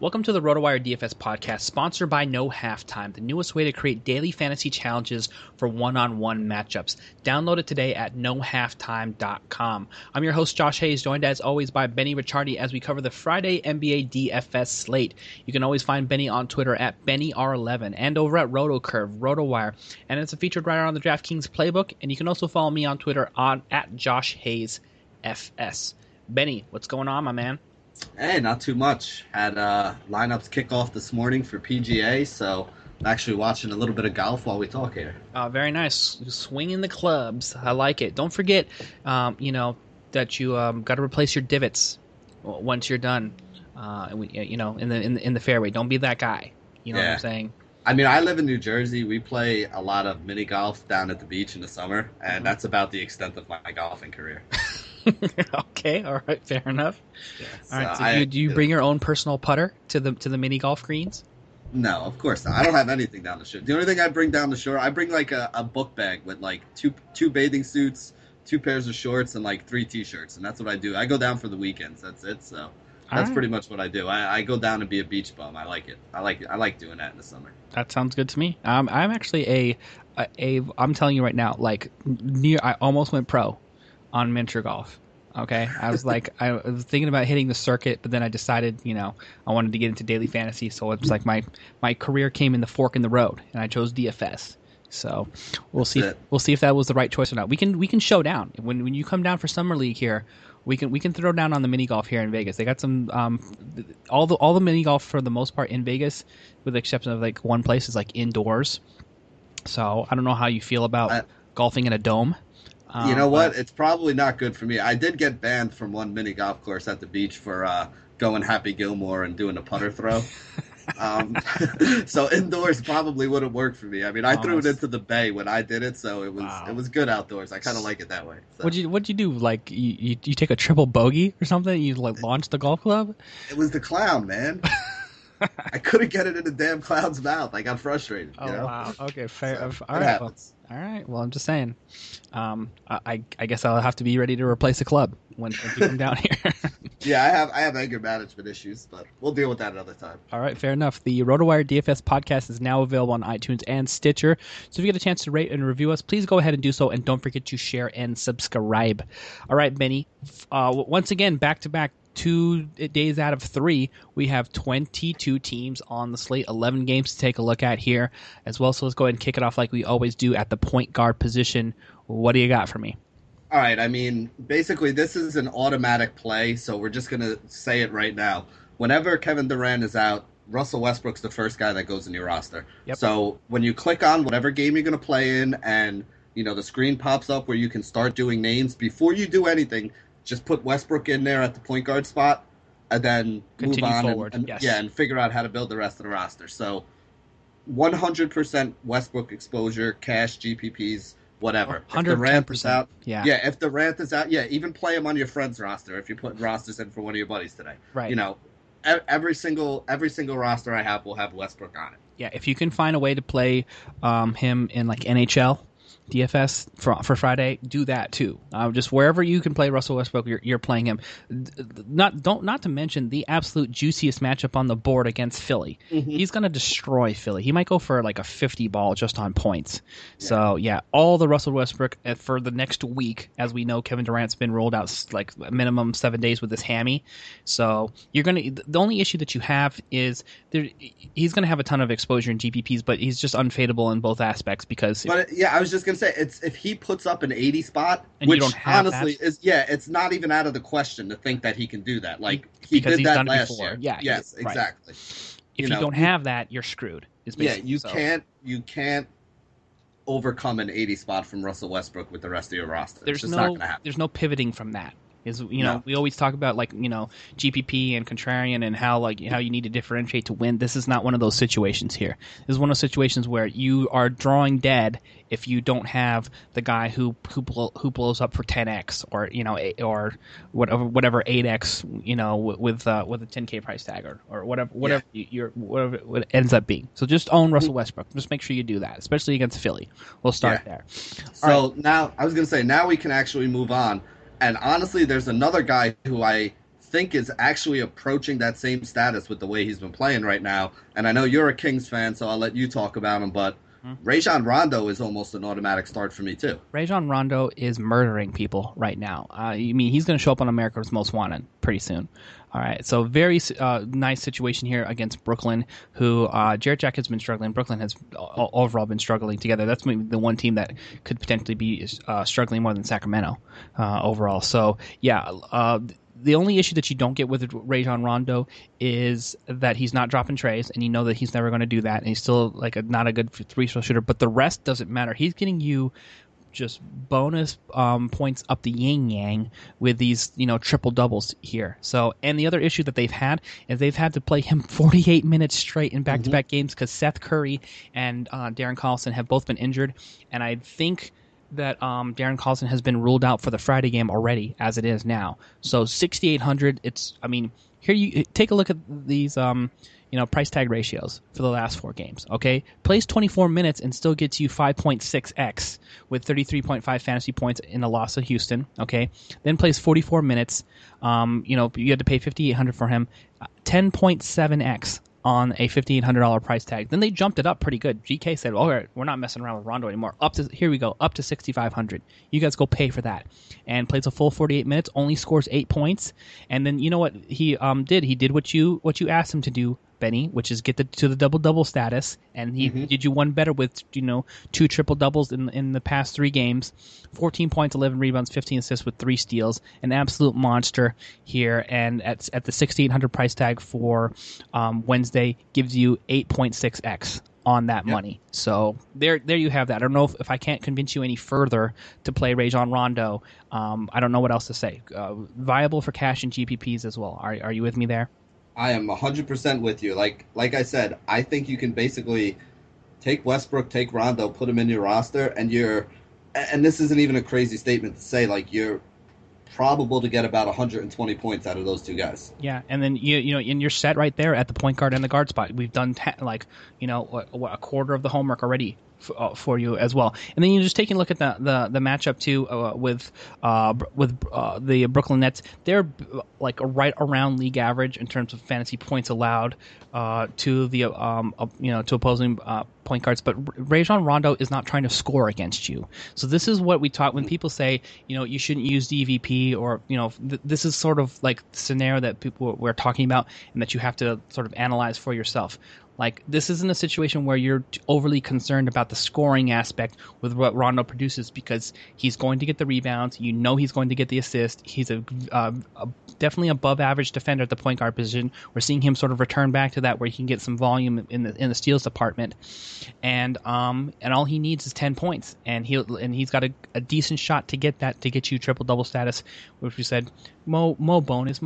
Welcome to the RotoWire DFS podcast, sponsored by NoHalftime, the newest way to create daily fantasy challenges for one-on-one matchups. Download it today at NoHalftime.com. I'm your host, Josh Hayes, joined as always by Benny Ricciardi as we cover the Friday NBA DFS slate. You can always find Benny on Twitter at bennyr11 and over at RotoCurve, RotoWire, and it's a featured writer on the DraftKings playbook, and you can also follow me on Twitter at JoshHayesFS. Benny, what's going on, my man? Hey, not too much. Had lineups kickoff this morning for PGA, so I'm actually watching a little bit of golf while we talk here. Very nice. Swinging the clubs. I like it. Don't forget, that you got to replace your divots once you're done. In the fairway. Don't be that guy. What I'm saying? I mean, I live in New Jersey. We play a lot of mini golf down at the beach in the summer, and that's about the extent of my golfing career. Okay, all right, fair enough. Yeah, so all right, so do you bring your own personal putter to the mini golf greens? No, of course not. I don't have anything down the shore. The only thing I bring down the shore, I bring like a book bag with like two bathing suits, two pairs of shorts, and like three T-shirts, and that's what I do. I go down for the weekends. That's it. So that's pretty much what I do. I go down and be a beach bum. I like it. I like doing that in the summer. That sounds good to me. I'm actually I'm telling you right now, I almost went pro on miniature golf. Okay, I was like, I was thinking about hitting the circuit, but then I decided, I wanted to get into daily fantasy, so it's like my career came in the fork in the road, and I chose DFS. So we'll see if that was the right choice or not. We can show down when you come down for summer league here. We can throw down on the mini golf here in Vegas. They got some all the mini golf for the most part in Vegas, with the exception of like one place is like indoors. So I don't know how you feel about golfing in a dome. You know what? It's probably not good for me. I did get banned from one mini golf course at the beach for going Happy Gilmore and doing a putter throw. So indoors probably wouldn't work for me. I mean, I threw it into the bay when I did it, so it was good outdoors. I kind of like it that way. So. What'd you do? Like you take a triple bogey or something? You like launch the golf club? It was the clown, man. I couldn't get it in the damn clown's mouth. I got frustrated. Wow. Okay, fair. So, all right. All right. Well, I'm just saying. I guess I'll have to be ready to replace a club when you come down here. Yeah, I have anger management issues, but we'll deal with that another time. All right, fair enough. The RotoWire DFS podcast is now available on iTunes and Stitcher. So if you get a chance to rate and review us, please go ahead and do so, and don't forget to share and subscribe. All right, Benny. Once again, back-to-back, 2 days out of 3, we have 22 teams on the slate, 11 games to take a look at here as well. So let's go ahead and kick it off like we always do at the point guard position. What do you got for me? All right, I mean, basically this is an automatic play, so we're just going to say it right now. Whenever Kevin Durant is out, Russell Westbrook's the first guy that goes in your roster. Yep. So when you click on whatever game you're going to play in and, you know, the screen pops up where you can start doing names, before you do anything, just put Westbrook in there at the point guard spot and then continue forward. And figure out how to build the rest of the roster. So 100% Westbrook exposure, cash, GPPs, whatever. 110%. Yeah, if Durant is out, yeah, even play him on your friend's roster if you're putting rosters in for one of your buddies today. Right. You know, every single roster I have will have Westbrook on it. Yeah, if you can find a way to play him in like NHL DFS for Friday, do that too. Just wherever you can play Russell Westbrook, you're playing him. Not to mention the absolute juiciest matchup on the board against Philly. Mm-hmm. He's going to destroy Philly. He might go for like a 50 ball just on points. Yeah. So yeah, all the Russell Westbrook for the next week. As we know, Kevin Durant's been rolled out like a minimum 7 days with his hammy. So you're going to, the only issue that you have is he's going to have a ton of exposure in GPPs, but he's just unfadable in both aspects because. But yeah, I was just gonna say it's if he puts up an 80 spot, and which you don't have honestly that. It's not even out of the question to think that he can do that. Like he did that last year. Yeah. Yes, exactly. Right. If you don't have that, you're screwed. You can't overcome an 80 spot from Russell Westbrook with the rest of your roster. It's just not going to happen. There's no pivoting from that. We always talk about like, you know, GPP and contrarian and how you need to differentiate to win. This is not one of those situations here. This is one of those situations where you are drawing dead if you don't have the guy who blows up for 10x or, you know, or whatever 8x, you know, with a 10K price tag or whatever it ends up being. So just own Russell Westbrook. Just make sure you do that, especially against Philly. We'll start there. So now I was going to say now we can actually move on. And honestly, there's another guy who I think is actually approaching that same status with the way he's been playing right now. And I know you're a Kings fan, so I'll let you talk about him. But Rajon Rondo is almost an automatic start for me, too. Rajon Rondo is murdering people right now. He's going to show up on America's Most Wanted pretty soon. All right, so very nice situation here against Brooklyn, who Jarrett Jack has been struggling. Brooklyn has overall been struggling together. That's maybe the one team that could potentially be struggling more than Sacramento overall. So, yeah, the only issue that you don't get with Rajon Rondo is that he's not dropping trays, and you know that he's never going to do that, and he's still like not a good three-throw shooter, but the rest doesn't matter. He's getting you just bonus points up the yin yang with these, you know, triple doubles here. So, and the other issue that they've had is they've had to play him 48 minutes straight in back-to-back games because Seth Curry and Darren Collison have both been injured, and I think that Darren Collison has been ruled out for the Friday game already as it is now. So 6,800. Here you take a look at these price tag ratios for the last 4 games, okay? Plays 24 minutes and still gets you 5.6x with 33.5 fantasy points in a loss to Houston, okay? Then plays 44 minutes. You had to pay $5,800 for him. 10.7x on a $1,500 price tag. Then they jumped it up pretty good. GK said, all right, we're not messing around with Rondo anymore. Up to $6,500. You guys go pay for that. And plays a full 48 minutes, only scores 8 points. And then you know what he did? He did what you asked him to do, Benny, which is get to the double-double status, and he did you one better with, you know, 2 triple-doubles in the past 3 games, 14 points, 11 rebounds, 15 assists with 3 steals, an absolute monster here, and at the $1,600 price tag for Wednesday gives you 8.6x on that money. So there you have that. I don't know if I can't convince you any further to play Rajon Rondo. I don't know what else to say. Viable for cash and GPPs as well. Are you with me there? I am 100% with you. Like I said, I think you can basically take Westbrook, take Rondo, put him in your roster, and this isn't even a crazy statement to say, like, you're probable to get about 120 points out of those 2 guys. Yeah, and then you're set right there at the point guard and the guard spot. We've done a quarter of the homework already for you as well. And then you're just taking a look at the matchup too with the Brooklyn Nets. They're like right around league average in terms of fantasy points allowed to the to opposing point guards. But Rajon Rondo is not trying to score against you. So this is what we taught when people say you shouldn't use DVP or this is sort of like the scenario that people were talking about and that you have to sort of analyze for yourself. Like, this isn't a situation where you're overly concerned about the scoring aspect with what Rondo produces, because he's going to get the rebounds. He's going to get the assist. He's a definitely above average defender at the point guard position. We're seeing him sort of return back to that, where he can get some volume in the steals department, and all he needs is 10 points, and he's got a decent shot to get that, to get you triple double status, which we said mo bonus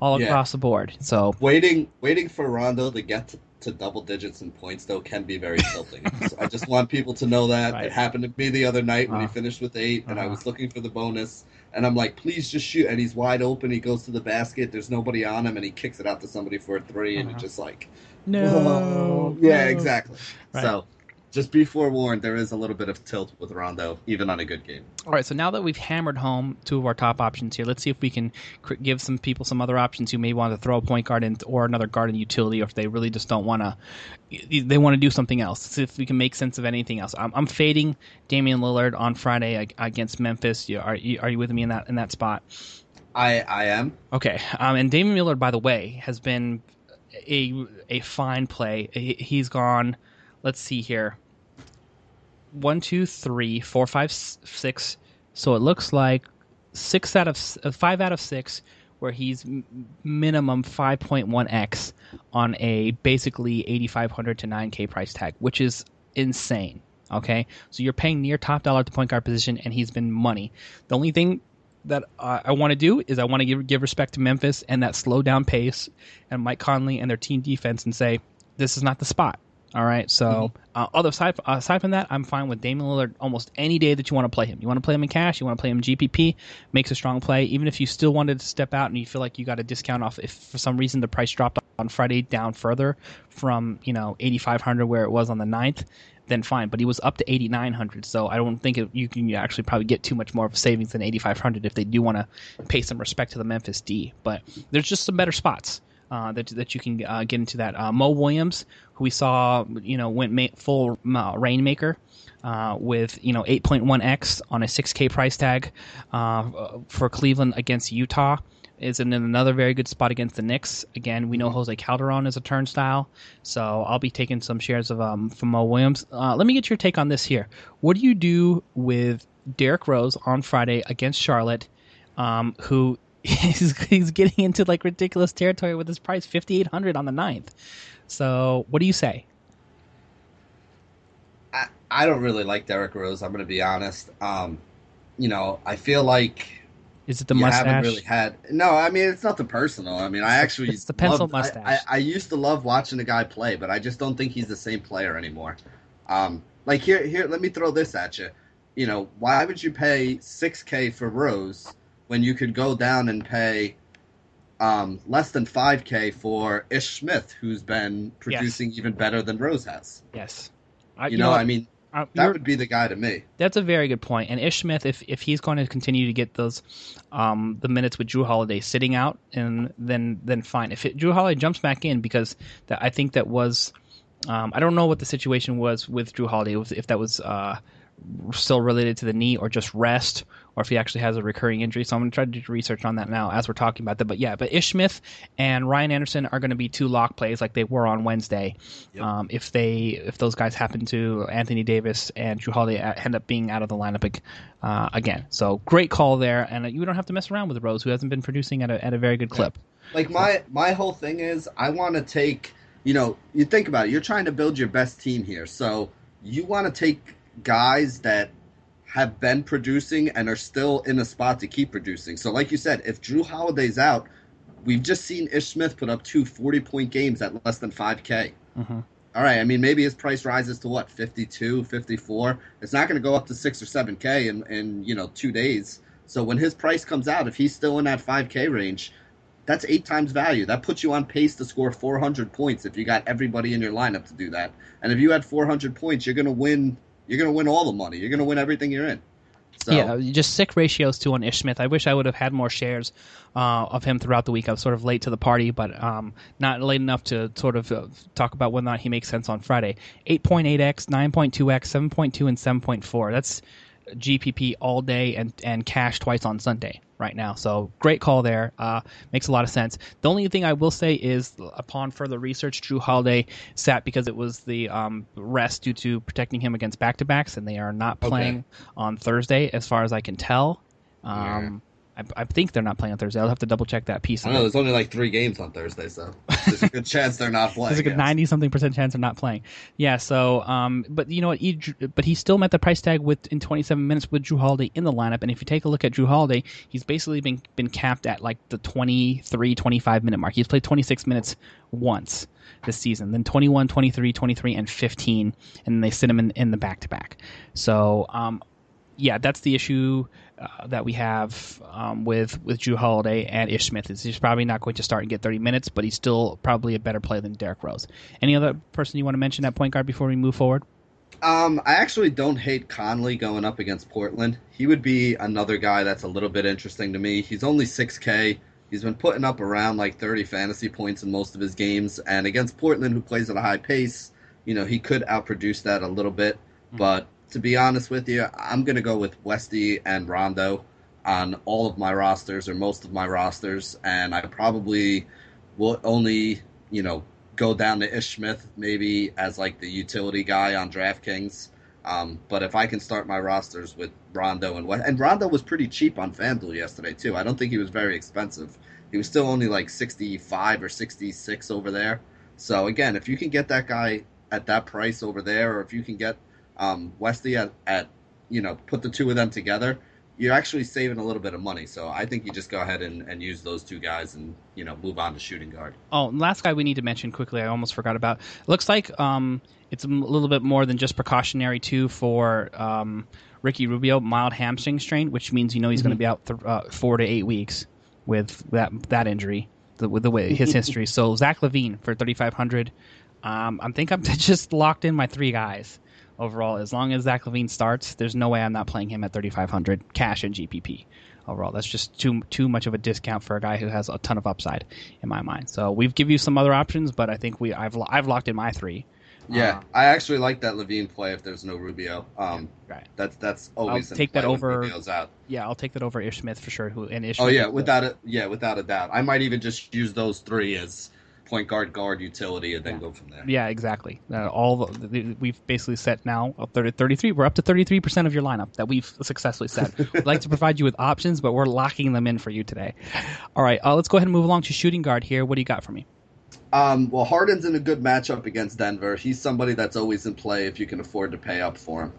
all across the board. So waiting for Rondo to get to double digits in points, though, can be very tilting. So I just want people to know that. Right. It happened to me the other night when he finished with 8, and I was looking for the bonus, and I'm like, please just shoot, and he's wide open, he goes to the basket, there's nobody on him, and he kicks it out to somebody for a 3, and it's just like, no. Yeah, exactly. Right. So just be forewarned, there is a little bit of tilt with Rondo, even on a good game. All right, so now that we've hammered home two of our top options here, let's see if we can give some people some other options who may want to throw a point guard in or another guard in utility, or if they really just don't want to, they want to do something else. See if we can make sense of anything else. I'm fading Damian Lillard on Friday against Memphis. Are you with me in that spot? I am. Okay, and Damian Lillard, by the way, has been a fine play. He's gone, let's see here, 1, 2, 3, 4, 5, 6. So it looks like 5 out of 6, where he's minimum 5.1x on a basically $8,500 to $9K price tag, which is insane. Okay, so you're paying near top dollar at the point guard position, and he's been money. The only thing that I want to do is I want to give respect to Memphis and that slow down pace and Mike Conley and their team defense, and say this is not the spot. All right, so aside from that, I'm fine with Damian Lillard almost any day that you want to play him. You want to play him in cash, you want to play him in GPP, makes a strong play. Even if you still wanted to step out and you feel like you got a discount off, if for some reason the price dropped on Friday down further from 8,500 where it was on the 9th, then fine. But he was up to 8,900, so I don't think you can actually probably get too much more of a savings than 8,500 if they do want to pay some respect to the Memphis D. But there's just some better spots that you can get into that. Mo Williams, who we saw went full rainmaker with 8.1x on a $6K price tag for Cleveland against Utah, is in another very good spot against the Knicks. Again, we know Jose Calderon is a turnstile, so I'll be taking some shares of from Mo Williams. Let me get your take on this here. What do you do with Derrick Rose on Friday against Charlotte, who he's getting into like ridiculous territory with his price, 5,800 on the 9th. So what do you say? I don't really like Derrick Rose, I'm going to be honest. I feel like, is it the mustache? I haven't really had. No, I mean, it's nothing personal. I mean, I actually, it's the pencil mustache. I used to love watching the guy play, but I just don't think he's the same player anymore. Like here, let me throw this at you. Why would you pay $6K for Rose when you could go down and pay less than $5K for Ish Smith, who's been producing even better than Rose has? Yes. That would be the guy to me. That's a very good point. And Ish Smith, if he's going to continue to get those the minutes with Jrue Holiday sitting out, and then fine. If Jrue Holiday jumps back in, because I think that was I don't know what the situation was with Jrue Holiday, if that was still related to the knee or just rest, or if he actually has a recurring injury. So I'm going to try to do research on that now as we're talking about that. But yeah, Ish Smith and Ryan Anderson are going to be two lock plays like they were on Wednesday. Yep. If those guys happen to, Anthony Davis and Jrue Holiday end up being out of the lineup again. So great call there. And you don't have to mess around with Rose, who hasn't been producing at a very good clip. Like my whole thing is, I want to take, you think about it, you're trying to build your best team here. So you want to take guys that have been producing and are still in a spot to keep producing. So like you said, if Jrue Holiday's out, we've just seen Ish Smith put up two 40-point games at less than $5K. Mm-hmm. All right, I mean, maybe his price rises to what, 52, 54? It's not going to go up to 6 or 7K in 2 days. So when his price comes out, if he's still in that $5K range, That's 8 times value. That puts you on pace to score 400 points if you got everybody in your lineup to do that. And if you had 400 points, you're going to win. You're going to win all the money. You're going to win everything you're in. So. Yeah, just sick ratios too on Ish Smith. I wish I would have had more shares of him throughout the week. I was sort of late to the party, but not late enough to sort of talk about whether or not he makes sense on Friday. 8.8x, 9.2x, 7.2, and 7.4. That's GPP all day and cash twice on Sunday right now. So great call there. Makes a lot of sense. The only thing I will say is, upon further research, Drew Holiday sat because it was the rest due to protecting him against back-to-backs, and they are not playing on Thursday as far as I can tell. I think they're not playing on Thursday. I'll have to double-check that piece. I know, there's only like 3 games on Thursday, so there's a good chance they're not playing. There's a good 90-something percent chance they're not playing. Yeah, so, but you know what? He still met the price tag in 27 minutes with Drew Holiday in the lineup, and if you take a look at Drew Holiday, he's basically been capped at like the 23, 25-minute mark. He's played 26 minutes once this season, then 21, 23, 23, and 15, and they sit him in the back-to-back. So, yeah, that's the issue that we have with Drew Holiday and Ish Smith. He's probably not going to start and get 30 minutes, but he's still probably a better player than Derrick Rose. Any other person you want to mention at point guard before we move forward? I actually don't hate Conley going up against Portland. He would be another guy that's a little bit interesting to me. He's only 6K. He's been putting up around like 30 fantasy points in most of his games. And against Portland, who plays at a high pace, you know, he could outproduce that a little bit. Mm-hmm. But to be honest with you, I'm going to go with Westy and Rondo on all of my rosters or most of my rosters, and I probably will only, you know, go down to Ish Smith maybe as like the utility guy on DraftKings. But if I can start my rosters with Rondo and West, and Rondo was pretty cheap on FanDuel yesterday too. I don't think he was very expensive. He was still only like 65 or 66 over there. So again, if you can get that guy at that price over there, or if you can get Westy at you know, put the two of them together, you're actually saving a little bit of money. So I think you just go ahead and use those two guys and, you know, move on to shooting guard. Oh, and last guy we need to mention quickly, I almost forgot about. Looks like it's a little bit more than just precautionary too for Ricky Rubio, mild hamstring strain, which means, you know, he's going to be out 4 to 8 weeks with that injury, with the way his history. So Zach LaVine for 3,500. I think I'm just locked in my 3 guys. Overall, as long as Zach LaVine starts, there's no way I'm not playing him at 3,500 cash and GPP. Overall, that's just too much of a discount for a guy who has a ton of upside in my mind. So we've give you some other options, but I think I've locked in my 3. Yeah, I actually like that LaVine play if there's no Rubio. Right. That's always I'll take that over. Rubio's out. Yeah, I'll take that over Ish Smith for sure. Without a doubt, I might even just use those 3 as point guard utility, and then go from there. Yeah, exactly. We've basically set now 33. We're up to 33% of your lineup that we've successfully set. We'd like to provide you with options, but we're locking them in for you today. All right, let's go ahead and move along to shooting guard here. What do you got for me? Well, Harden's in a good matchup against Denver. He's somebody that's always in play if you can afford to pay up for him.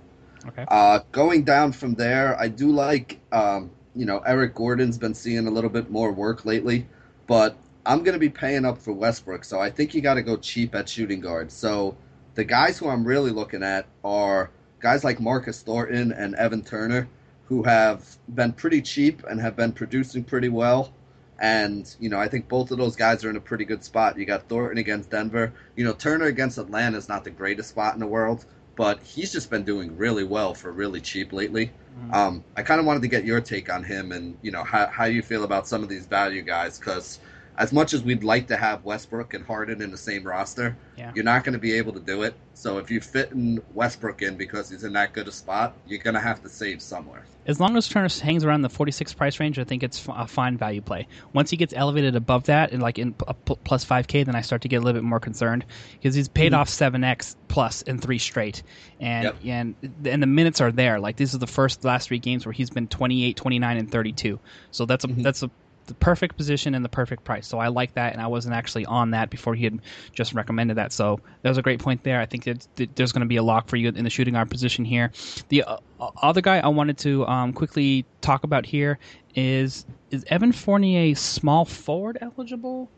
Okay. Going down from there, I do like, you know, Eric Gordon's been seeing a little bit more work lately, but I'm going to be paying up for Westbrook, so I think you got to go cheap at shooting guard. So the guys who I'm really looking at are guys like Marcus Thornton and Evan Turner, who have been pretty cheap and have been producing pretty well. And, you know, I think both of those guys are in a pretty good spot. You got Thornton against Denver. You know, Turner against Atlanta is not the greatest spot in the world, but he's just been doing really well for really cheap lately. Mm-hmm. I kind of wanted to get your take on him and, you know, how you feel about some of these value guys, because as much as we'd like to have Westbrook and Harden in the same roster, you're not going to be able to do it. So if you fit in Westbrook in because he's in that good a spot, you're going to have to save somewhere. As long as Turner hangs around the 46 price range, I think it's a fine value play. Once he gets elevated above that and like in plus 5K, then I start to get a little bit more concerned because he's paid off 7X plus in 3 straight. And the minutes are there. Like, these are the last 3 games where he's been 28, 29, and 32. So that's a the perfect position and the perfect price. So I like that, and I wasn't actually on that before he had just recommended that. So that was a great point there. I think there's going to be a lock for you in the shooting guard position here. The other guy I wanted to quickly talk about here is Evan Fournier small forward eligible?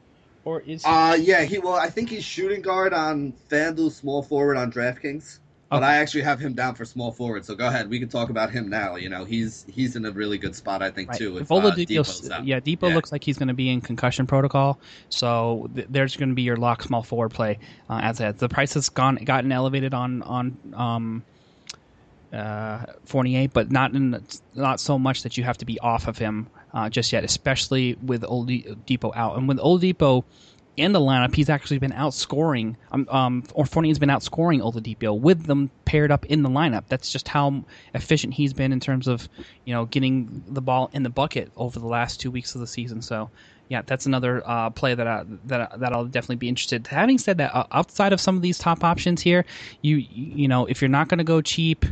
Or is he? I think he's shooting guard on FanDuel, small forward on DraftKings. But I actually have him down for small forward, so go ahead. We can talk about him now. You know, he's in a really good spot, I think, too. If Oladipo's out. Yeah, Depot looks like he's going to be in concussion protocol, so there's going to be your lock small forward play as that. The price has gotten elevated on Fournier, but not so much that you have to be off of him just yet, especially with Oladipo out. And with Oladipo in the lineup, he's actually been outscoring, or Fournier's been outscoring Oladipo with them paired up in the lineup. That's just how efficient he's been in terms of, you know, getting the ball in the bucket over the last 2 weeks of the season. So, yeah, that's another play that I'll definitely be interested. Having said that, outside of some of these top options here, you know, if you're not going to go cheap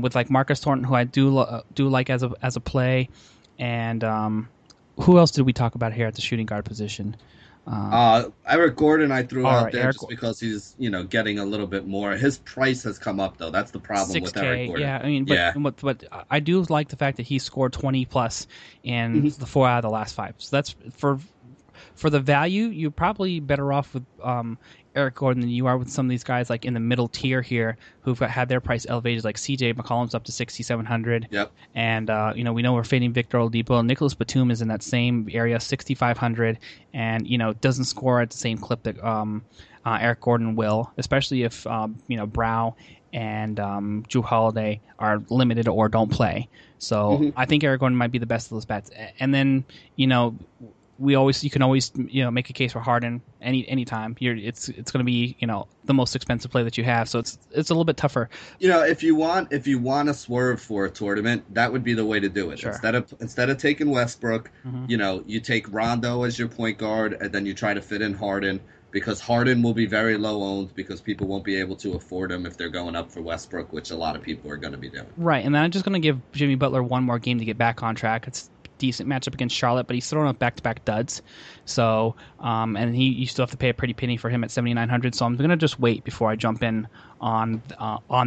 with like Marcus Thornton, who I do like as a play, and who else did we talk about here at the shooting guard position? Eric Gordon I threw out there just because he's, you know, getting a little bit more. His price has come up, though. That's the problem with Eric Gordon. Yeah, I mean, but I do like the fact that he scored 20-plus in the 4 out of the last 5. So that's for the value, you're probably better off with Eric Gordon than you are with some of these guys like in the middle tier here who've had their price elevated, like CJ McCollum's up to 6,700. Yep. And, you know, we know we're fading Victor Oladipo. Nicholas Batum is in that same area, 6,500, and, you know, doesn't score at the same clip that Eric Gordon will, especially if, you know, Brow and Jrue Holiday are limited or don't play. So I think Eric Gordon might be the best of those bets. And then, you know, you can always, you know, make a case for Harden anytime. It's going to be, you know, the most expensive play that you have, so it's a little bit tougher. You know, if you want to swerve for a tournament, that would be the way to do it. Sure. Instead of taking Westbrook, you know, you take Rondo as your point guard, and then you try to fit in Harden because Harden will be very low owned because people won't be able to afford him if they're going up for Westbrook, which a lot of people are going to be doing. Right, and then I'm just going to give Jimmy Butler one more game to get back on track. It's decent matchup against Charlotte, but he's throwing up back-to-back duds. So, and you still have to pay a pretty penny for him at 7,900. So I'm going to just wait before I jump in on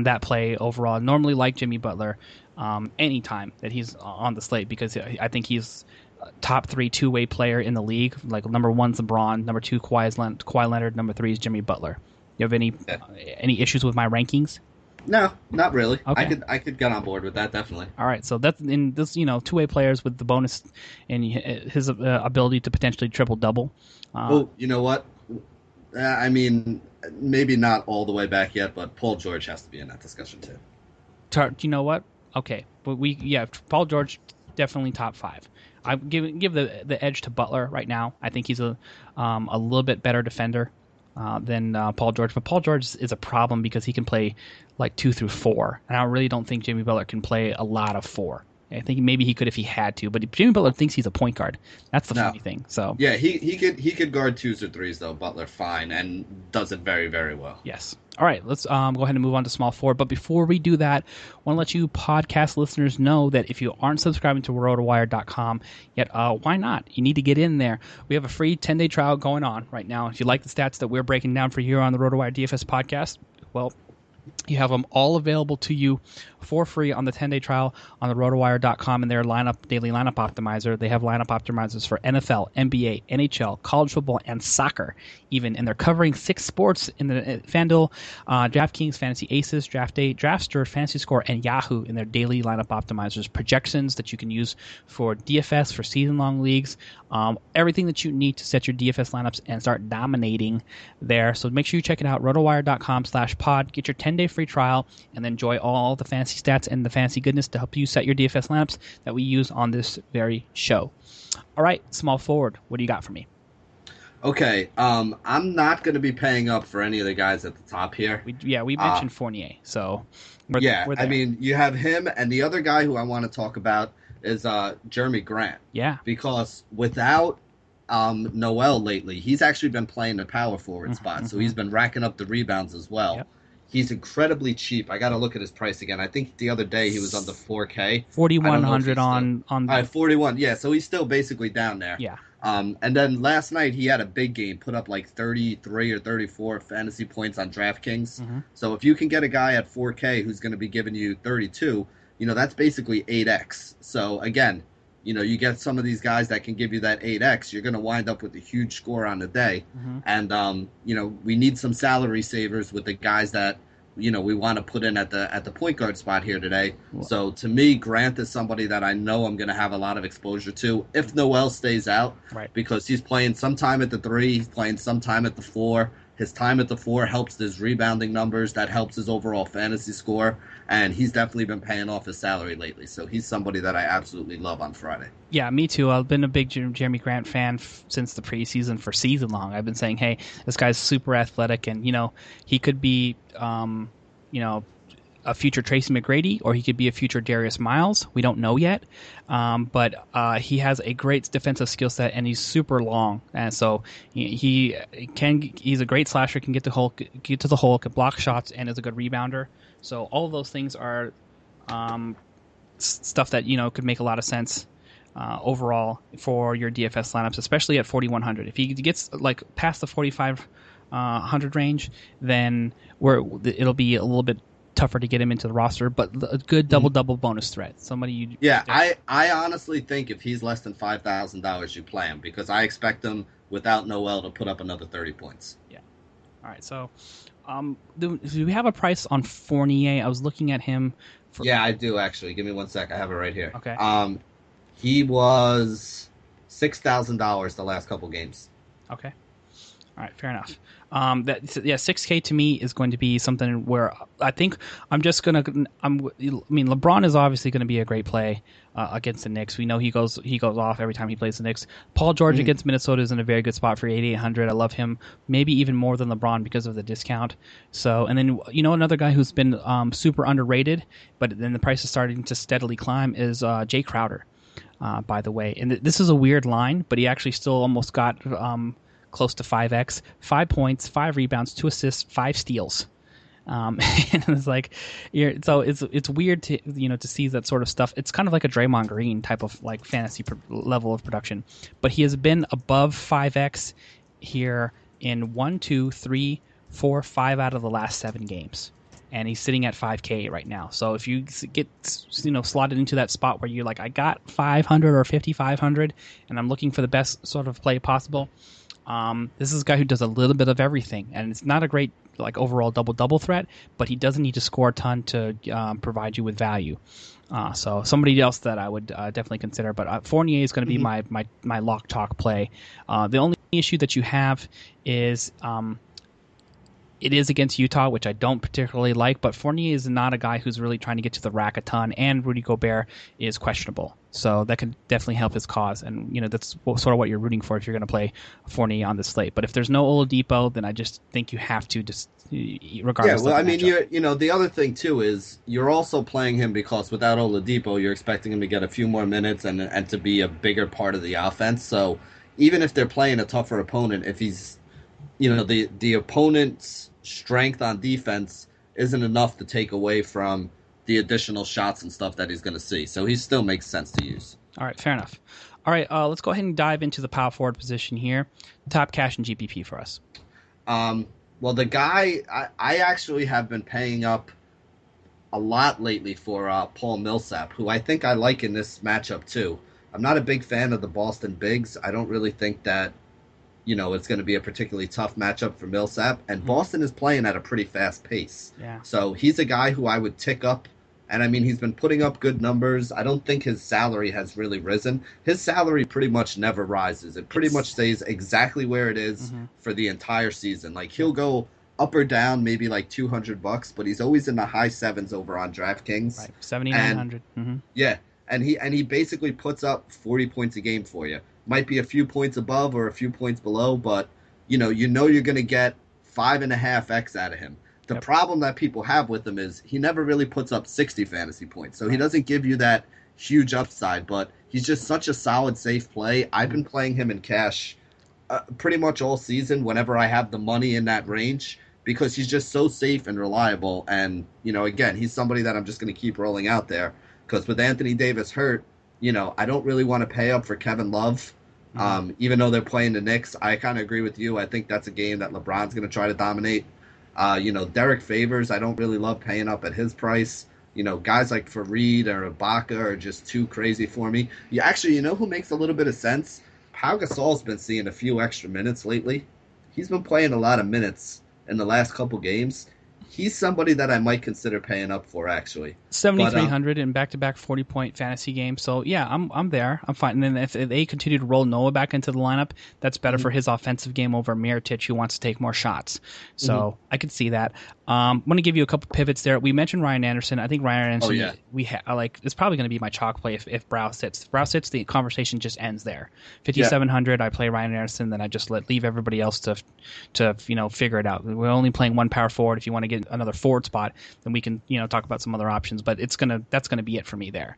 that play overall. I normally like Jimmy Butler anytime that he's on the slate because I think he's top 3 two-way player in the league. Like number 1's LeBron, number 2 Kawhi Leonard, number 3 is Jimmy Butler. You have any issues with my rankings? No, not really. Okay. I could get on board with that, definitely. All right, so that's in this, you know, two-way players with the bonus and his ability to potentially triple-double. Well, you know what? I mean, maybe not all the way back yet, but Paul George has to be in that discussion too. You know what? Okay, but Paul George definitely top 5. I give the edge to Butler right now. I think he's a little bit better defender than Paul George, but Paul George is a problem because he can play like 2 through 4, and I really don't think Jimmy Butler can play a lot of 4. I think maybe he could if he had to, but Jimmy Butler thinks he's a point guard. That's the funny thing. So yeah, he could guard 2s or 3s though, Butler, fine, and does it very, very well. Yes. All right, let's go ahead and move on to small forward. But before we do that, I want to let you podcast listeners know that if you aren't subscribing to RotoWire.com yet, why not? You need to get in there. We have a free 10-day trial going on right now. If you like the stats that we're breaking down for you here on the RotoWire DFS podcast, well, you have them all available to you for free on the 10-day trial on the RotoWire.com and their daily lineup optimizer. They have lineup optimizers for NFL, NBA, NHL, college football, and soccer even. And they're covering 6 sports in the FanDuel, DraftKings, Fantasy Aces, Draft Day, Draftster, Fantasy Score, and Yahoo in their daily lineup optimizers. Projections that you can use for DFS, for season-long leagues, everything that you need to set your DFS lineups and start dominating there. So make sure you check it out, RotoWire.com/pod. Get your 10-day free trial and then enjoy all the fantasy stats and the fantasy goodness to help you set your DFS lineups that we use on this very show. All right, small forward, what do you got for me? Okay, I'm not going to be paying up for any of the guys at the top here. We mentioned Fournier, so we're there. I mean, you have him, and the other guy who I want to talk about is Jeremy Grant. Yeah, because without Noel lately, he's actually been playing the power forward spot, so he's been racking up the rebounds as well. Yep. He's incredibly cheap. I got to look at his price again. I think the other day he was under 4K. 4,100 on the... 41, yeah, so he's still basically down there. Yeah. And then last night he had a big game, put up like 33 or 34 fantasy points on DraftKings. So if you can get a guy at 4K who's going to be giving you 32, you know, that's basically 8X. So again, you know, you get some of these guys that can give you that 8X, you're going to wind up with a huge score on the day. And, you know, we need some salary savers with the guys that you know, we want to put in at the point guard spot here today. Wow. So to me, Grant is somebody that I know I'm going to have a lot of exposure to if Noel stays out, right? Because he's playing sometime at the three, he's playing sometime at the four. His time at the four helps his rebounding numbers. That helps his overall fantasy score. And he's definitely been paying off his salary lately. So he's somebody that I absolutely love on Friday. Yeah, me too. I've been a big Jeremy Grant fan since the preseason for season long. I've been saying, hey, this guy's super athletic. And, you know, he could be, you know, a future Tracy McGrady, or he could be a future Darius Miles. We don't know yet, but he has a great defensive skill set, and he's super long, and so he's a great slasher, can get to the hole, can block shots, and is a good rebounder. So all of those things are stuff that, you know, could make a lot of sense overall for your DFS lineups, especially at 4,100. If he gets like past the 4,500 range, then it'll be a little bit tougher to get him into the roster, but a good double-double bonus threat. Somebody you... Yeah, I honestly think if he's less than $5,000, you play him, because I expect him without Noel to put up another 30 points. Yeah. All right, so do we have a price on Fournier? I was looking at him. Yeah, I do, actually. Give me one sec. I have it right here. Okay. He was $6,000 the last couple games. Okay. All right, fair enough. $6K to me is going to be something where I think LeBron is obviously going to be a great play against the Knicks. We know he goes off every time he plays the Knicks. Paul George against Minnesota is in a very good spot for 8,800. I love him maybe even more than LeBron because of the discount. So, and then, you know, another guy who's been super underrated, but then the price is starting to steadily climb is Jay Crowder, by the way. And this is a weird line, but he actually still almost got close to 5x, 5 points, 5 rebounds, 2 assists, 5 steals. And it's like, so it's weird to, you know, to see that sort of stuff. It's kind of like a Draymond Green type of like fantasy level of production, but he has been above 5x here in 1, 2, 3, 4, 5 out of the last 7 games. And he's sitting at $5K right now. So if you get, you know, slotted into that spot where you're like, I got 500 or 5,500 and I'm looking for the best sort of play possible. This is a guy who does a little bit of everything, and it's not a great like overall double-double threat, but he doesn't need to score a ton to provide you with value. So somebody else that I would definitely consider, but Fournier is going to be my lock talk play. The only issue that you have is it is against Utah, which I don't particularly like, but Fournier is not a guy who's really trying to get to the rack a ton, and Rudy Gobert is questionable. So that could definitely help his cause, and you know that's sort of what you're rooting for if you're going to play Fournier on the slate. But if there's no Oladipo, then I just think you have to just regardless. Yeah, well, I mean, you know, the other thing too is you're also playing him because without Oladipo, you're expecting him to get a few more minutes and to be a bigger part of the offense. So even if they're playing a tougher opponent, if he's, you know, the opponent's strength on defense isn't enough to take away from the additional shots and stuff that he's going to see. So he still makes sense to use. All right, fair enough. All right, let's go ahead and dive into the power forward position here. Top cash and GPP for us. Well, the guy I actually have been paying up a lot lately for Paul Millsap, who I think I like in this matchup too. I'm not a big fan of the Boston bigs. I don't really think that, you know, it's going to be a particularly tough matchup for Millsap. And Boston is playing at a pretty fast pace. Yeah. So he's a guy who I would tick up. And, I mean, he's been putting up good numbers. I don't think his salary has really risen. His salary pretty much never rises. It pretty much stays exactly where it is for the entire season. Like, he'll go up or down maybe like $200, but he's always in the high sevens over on DraftKings. Right, 7,900. Yeah, and he basically puts up 40 points a game for you. Might be a few points above or a few points below, but, you know you're going to get 5.5x out of him. The problem that people have with him is he never really puts up 60 fantasy points. So he doesn't give you that huge upside, but he's just such a solid, safe play. I've been playing him in cash pretty much all season whenever I have the money in that range because he's just so safe and reliable. And, you know, again, he's somebody that I'm just going to keep rolling out there because with Anthony Davis hurt, you know, I don't really want to pay up for Kevin Love. Even though they're playing the Knicks, I kind of agree with you. I think that's a game that LeBron's going to try to dominate. You know, Derek Favors, I don't really love paying up at his price. You know, guys like Fareed or Ibaka are just too crazy for me. You actually, you know who makes a little bit of sense? Pau Gasol's been seeing a few extra minutes lately. He's been playing a lot of minutes in the last couple games. he's somebody that I might consider paying up for, actually. 7,300 in back-to-back 40-point fantasy games. So, yeah, I'm there. I'm fine. And then if they continue to roll Noah back into the lineup, that's better for his offensive game over Mirotić, who wants to take more shots. So I could see that. I'm going to give you a couple pivots there. We mentioned Ryan Anderson. I think Ryan Anderson, it's probably going to be my chalk play if Brow sits. If Brow sits, the conversation just ends there. 5,700, I play Ryan Anderson, then I just leave everybody else to figure it out. We're only playing one power forward. If you want to get another forward spot, then we can talk about some other options. But that's gonna be it for me there.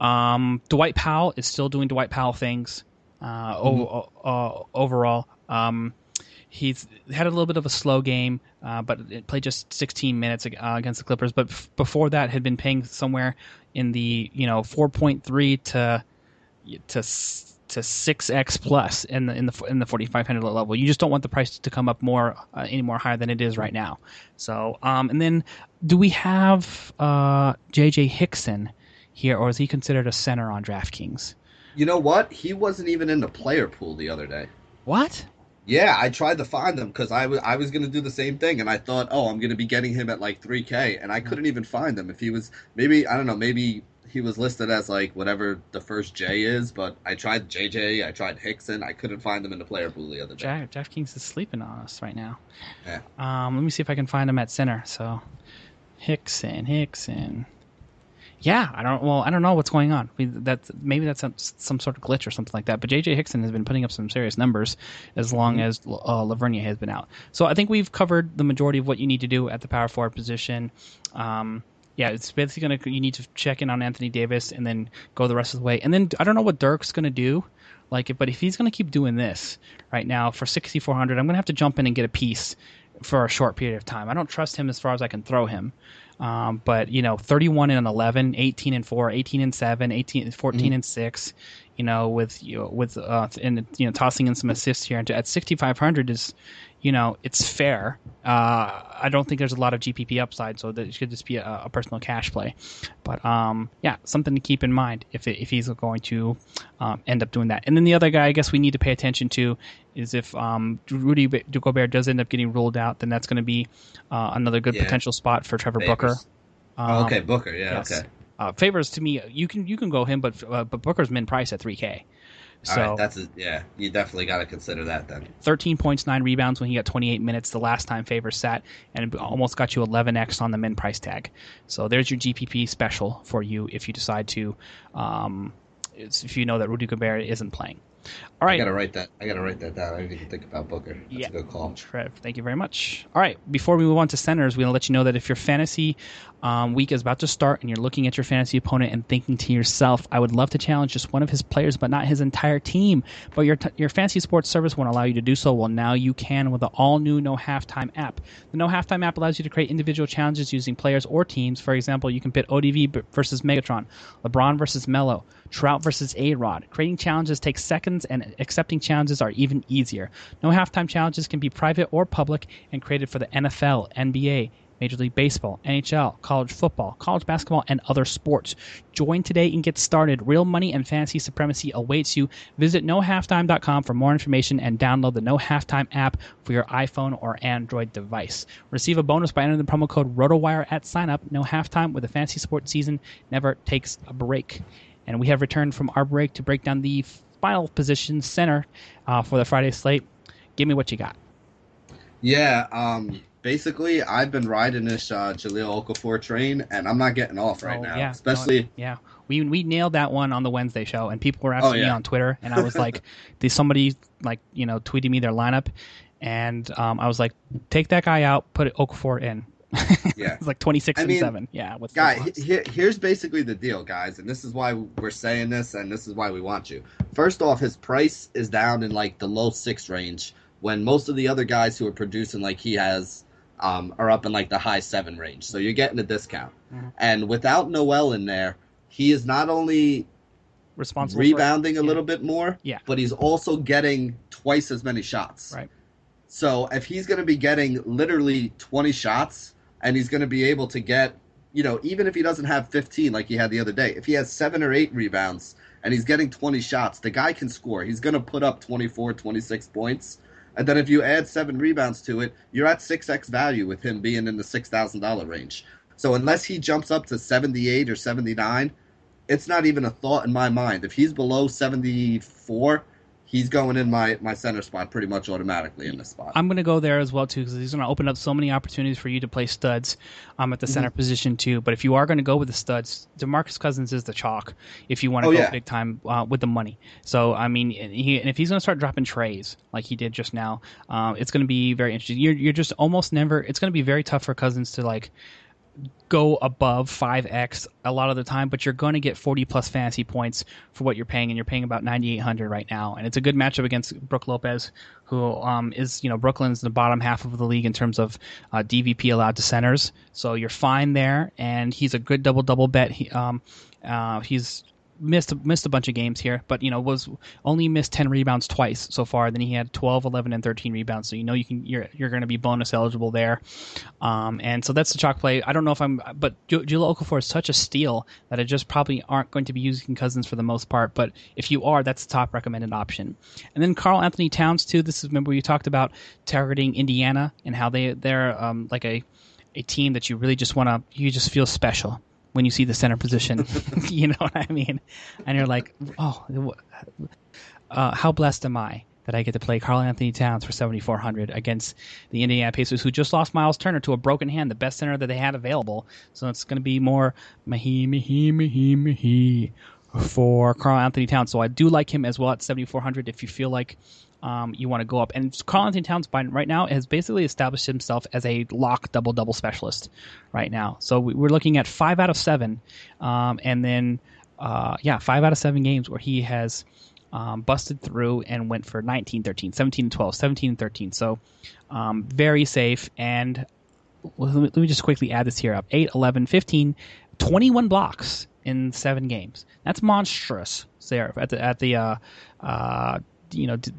Dwight Powell is still doing Dwight Powell things. Overall, he's had a little bit of a slow game, but it played just 16 minutes against the Clippers. But before that, had been paying somewhere in the 4.3 to 6x plus in the 4,500 level. You just don't want the price to come up any more higher than it is right now. So and then do we have JJ Hickson here, or is he considered a center on DraftKings? You know what? He wasn't even in the player pool the other day. What? Yeah, I tried to find him because I was going to do the same thing, and I thought, I'm going to be getting him at like 3K, and I couldn't even find him. If he was maybe he was listed as like whatever the first J is, but I tried JJ, I tried Hickson, I couldn't find him in the player pool the other day. DraftKings is sleeping on us right now. Yeah. Let me see if I can find him at center. So Hickson. Yeah, I don't know what's going on. That's some sort of glitch or something like that. But JJ Hickson has been putting up some serious numbers as long as Lavernia has been out. So I think we've covered the majority of what you need to do at the power forward position. Yeah, it's basically you need to check in on Anthony Davis and then go the rest of the way. And then I don't know what Dirk's going to do, but if he's going to keep doing this right now for 6,400, I'm going to have to jump in and get a piece for a short period of time. I don't trust him as far as I can throw him. But 31 and 11, 18 and 4, 18 and 7, 14 and 6. With tossing in some assists here. And at 6,500 is, it's fair. I don't think there's a lot of GPP upside, so that should just be a personal cash play. But something to keep in mind if he's going to end up doing that. And then the other guy, I guess we need to pay attention to is if Rudy Gobert does end up getting ruled out, then that's going to be another good potential spot for Trevor Booker. Booker. Yeah. Yes. Okay. Favors to me, you can go him, but Booker's min price at 3K. So all right, you definitely got to consider that then. 13 points, 9 rebounds when he got 28 minutes the last time Favors sat, and almost got you 11x on the min price tag. So there's your GPP special for you if you decide to, if you know that Rudy Gobert isn't playing. All right. I gotta write that down. I didn't even think about Booker. That's a good call, Trev. Thank you very much. All right. Before we move on to centers, we want to let you know that if your fantasy week is about to start and you're looking at your fantasy opponent and thinking to yourself, I would love to challenge just one of his players, but not his entire team. But your fantasy sports service won't allow you to do so. Well, now you can with the all-new No Halftime app. The No Halftime app allows you to create individual challenges using players or teams. For example, you can pit ODV versus Megatron, LeBron versus Melo, Trout versus A-Rod. Creating challenges takes seconds, and accepting challenges are even easier. No Halftime challenges can be private or public and created for the NFL, NBA, Major League Baseball, NHL, college football, college basketball, and other sports. Join today and get started. Real money and fantasy supremacy awaits you. Visit NoHalftime.com for more information and download the No Halftime app for your iPhone or Android device. Receive a bonus by entering the promo code RotoWire at sign-up. No Halftime, where the fantasy sports season never takes a break. And we have returned from our break to break down the final position, center, for the Friday slate. Give me what you got. Yeah, basically, I've been riding this Jahlil Okafor train, and I'm not getting off right now. Yeah, especially, we nailed that one on the Wednesday show, and people were asking me on Twitter, and I was like, somebody tweeted me their lineup, and I was like, take that guy out, put Okafor in. Yeah, it's like 26 and 7. Yeah, here's basically the deal, guys, and this is why we're saying this, and this is why we want you. First off, his price is down in the low 6 range, when most of the other guys who are producing he has. Are up in the high 7 range, so you're getting a discount. Mm-hmm. And without Noel in there, he is not only responsible rebounding a little bit more, but he's also getting twice as many shots. Right. So if he's going to be getting literally 20 shots, and he's going to be able to get, even if he doesn't have 15 like he had the other day, if he has 7 or 8 rebounds and he's getting 20 shots, the guy can score. He's going to put up 24, 26 points. And then if you add 7 rebounds to it, you're at 6x value with him being in the $6,000 range. So unless he jumps up to 78 or 79, it's not even a thought in my mind. If he's below 74, he's going in my center spot pretty much automatically in this spot. I'm going to go there as well, too, because he's going to open up so many opportunities for you to play studs at the center position, too. But if you are going to go with the studs, DeMarcus Cousins is the chalk if you want to big time with the money. So, I mean, and if he's going to start dropping trays like he did just now, it's going to be very interesting. You're just almost never – it's going to be very tough for Cousins to, like – go above 5x a lot of the time, but you're going to get 40-plus fantasy points for what you're paying, and you're paying about 9,800 right now. And it's a good matchup against Brooke Lopez, who is, Brooklyn's in the bottom half of the league in terms of DVP allowed to centers. So you're fine there, and he's a good double-double bet. He's missed a bunch of games here, but was only missed 10 rebounds twice so far. Then he had 12, 11, and 13 rebounds. So you're going to be bonus eligible there, and so that's the chalk play. I don't know if I'm, but Jahlil Okafor is such a steal that I just probably aren't going to be using Cousins for the most part. But if you are, that's the top recommended option. And then Karl Anthony Towns too. This is, remember we talked about targeting Indiana and how they're like a team that you really just you just feel special when you see the center position, you know what I mean? And you're like, oh, how blessed am I that I get to play Karl Anthony Towns for $7,400 against the Indiana Pacers, who just lost Myles Turner to a broken hand, the best center that they had available. So it's going to be more mahi for Karl Anthony Towns. So I do like him as well at $7,400 if you feel like you want to go up. And Karl Anthony Towns right now has basically established himself as a lock double-double specialist right now. So we're looking at 5 out of 7. And then, 5 out of 7 games where he has busted through and went for 19, 13, 17, 12, 17, 13. So very safe. And let me just quickly add this here up. 8, 11, 15, 21 blocks in 7 games. That's monstrous there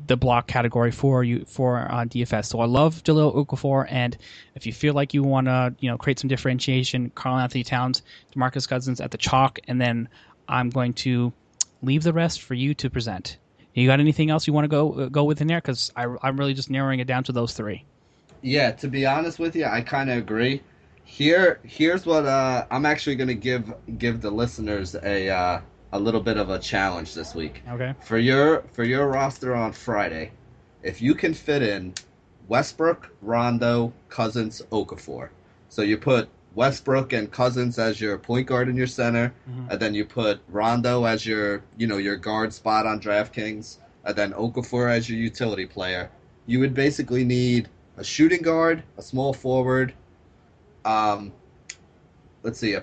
the block category for DFS. So I love Jahlil Okafor, and if you feel like you want to create some differentiation, Karl Anthony Towns, DeMarcus Cousins at the chalk, and then I'm going to leave the rest for you to present. You got anything else you want to go with in there? Because I'm really just narrowing it down to those 3. Yeah, to be honest with you, I kind of agree. Here's what I'm actually going to give the listeners a little bit of a challenge this week. Okay. For your roster on Friday, if you can fit in Westbrook, Rondo, Cousins, Okafor. So you put Westbrook and Cousins as your point guard in your center, and then you put Rondo as your, your guard spot on DraftKings, and then Okafor as your utility player. You would basically need a shooting guard, a small forward, a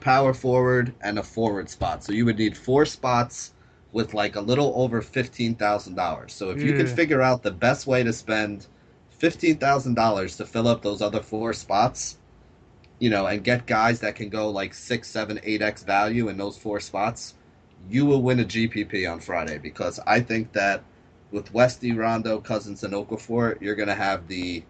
power forward and a forward spot. So you would need 4 spots with like a little over $15,000. So if you could figure out the best way to spend $15,000 to fill up those other 4 spots, and get guys that can go like 6, 7, 8x value in those 4 spots, you will win a GPP on Friday, because I think that with Westy, Rondo, Cousins, and Okafor, you're going to have the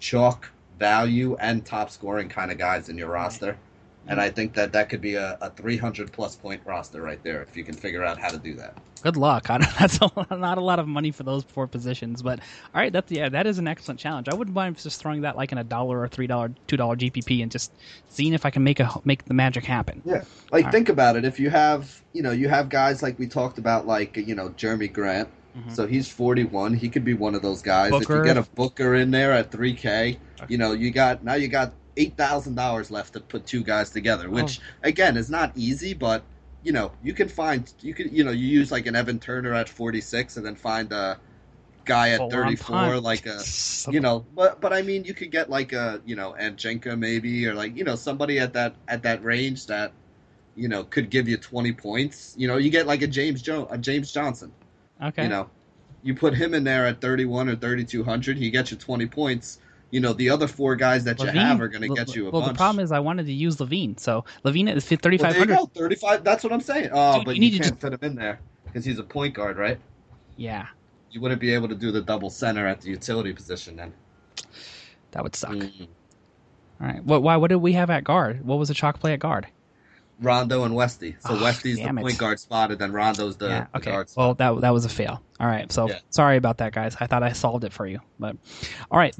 chalk value and top scoring kind of guys in your roster. And I think that could be a 300-plus point roster right there if you can figure out how to do that. Good luck. That's not a lot of money for those 4 positions. But, all right, that is an excellent challenge. I wouldn't mind just throwing that like in a $1 or $3, $2 GPP and just seeing if I can make the magic happen. Yeah. Think about it. If you have, you have guys like we talked about, like, Jeremy Grant. Mm-hmm. So he's 41. He could be one of those guys. Booker. If you get a Booker in there at $3K, you got $8,000 left to put 2 guys together, which again is not easy, but you can find, you use like an Evan Turner at 46 and then find a guy at 34, like a, but I mean, you could get like a, Anjenka maybe, or like, somebody at that range that, could give you 20 points. You get like a James Johnson. Okay. You put him in there at 31 or 3,200, he gets you 20 points. The other 4 guys that Levine, you have are going to get you a bunch. Well, the problem is I wanted to use Levine. So Levine is 3,500. Well, 35, that's what I'm saying. Oh, dude, but you can't fit him in there because he's a point guard, right? Yeah. You wouldn't be able to do the double center at the utility position then. That would suck. Mm-hmm. All right. What did we have at guard? What was the chalk play at guard? Rondo and Westy. So Westy's the point guard spot, and then Rondo's the guard spot. Well, that was a fail. All right. So sorry about that, guys. I thought I solved it for you, but all right.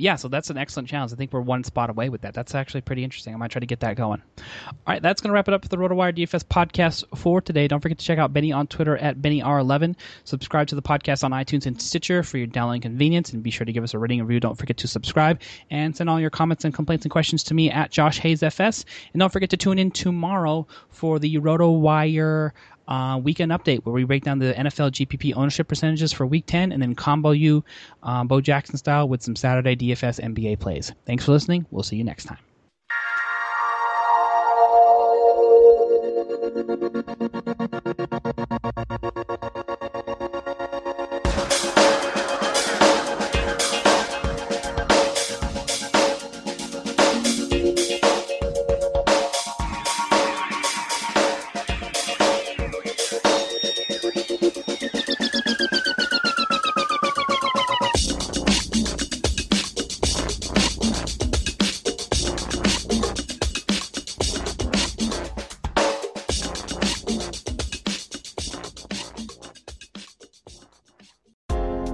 Yeah. So that's an excellent challenge. I think we're one spot away with that. That's actually pretty interesting. I might try to get that going. All right. That's going to wrap it up for the RotoWire DFS podcast for today. Don't forget to check out Benny on Twitter at bennyr11. Subscribe to the podcast on iTunes and Stitcher for your download convenience, and be sure to give us a rating and review. Don't forget to subscribe and send all your comments and complaints and questions to me at JoshHayesFS. And don't forget to tune in tomorrow for the RotoWire weekend update, where we break down the NFL GPP ownership percentages for Week 10 and then combo you Bo Jackson style with some Saturday DFS NBA plays. Thanks for listening. We'll see you next time.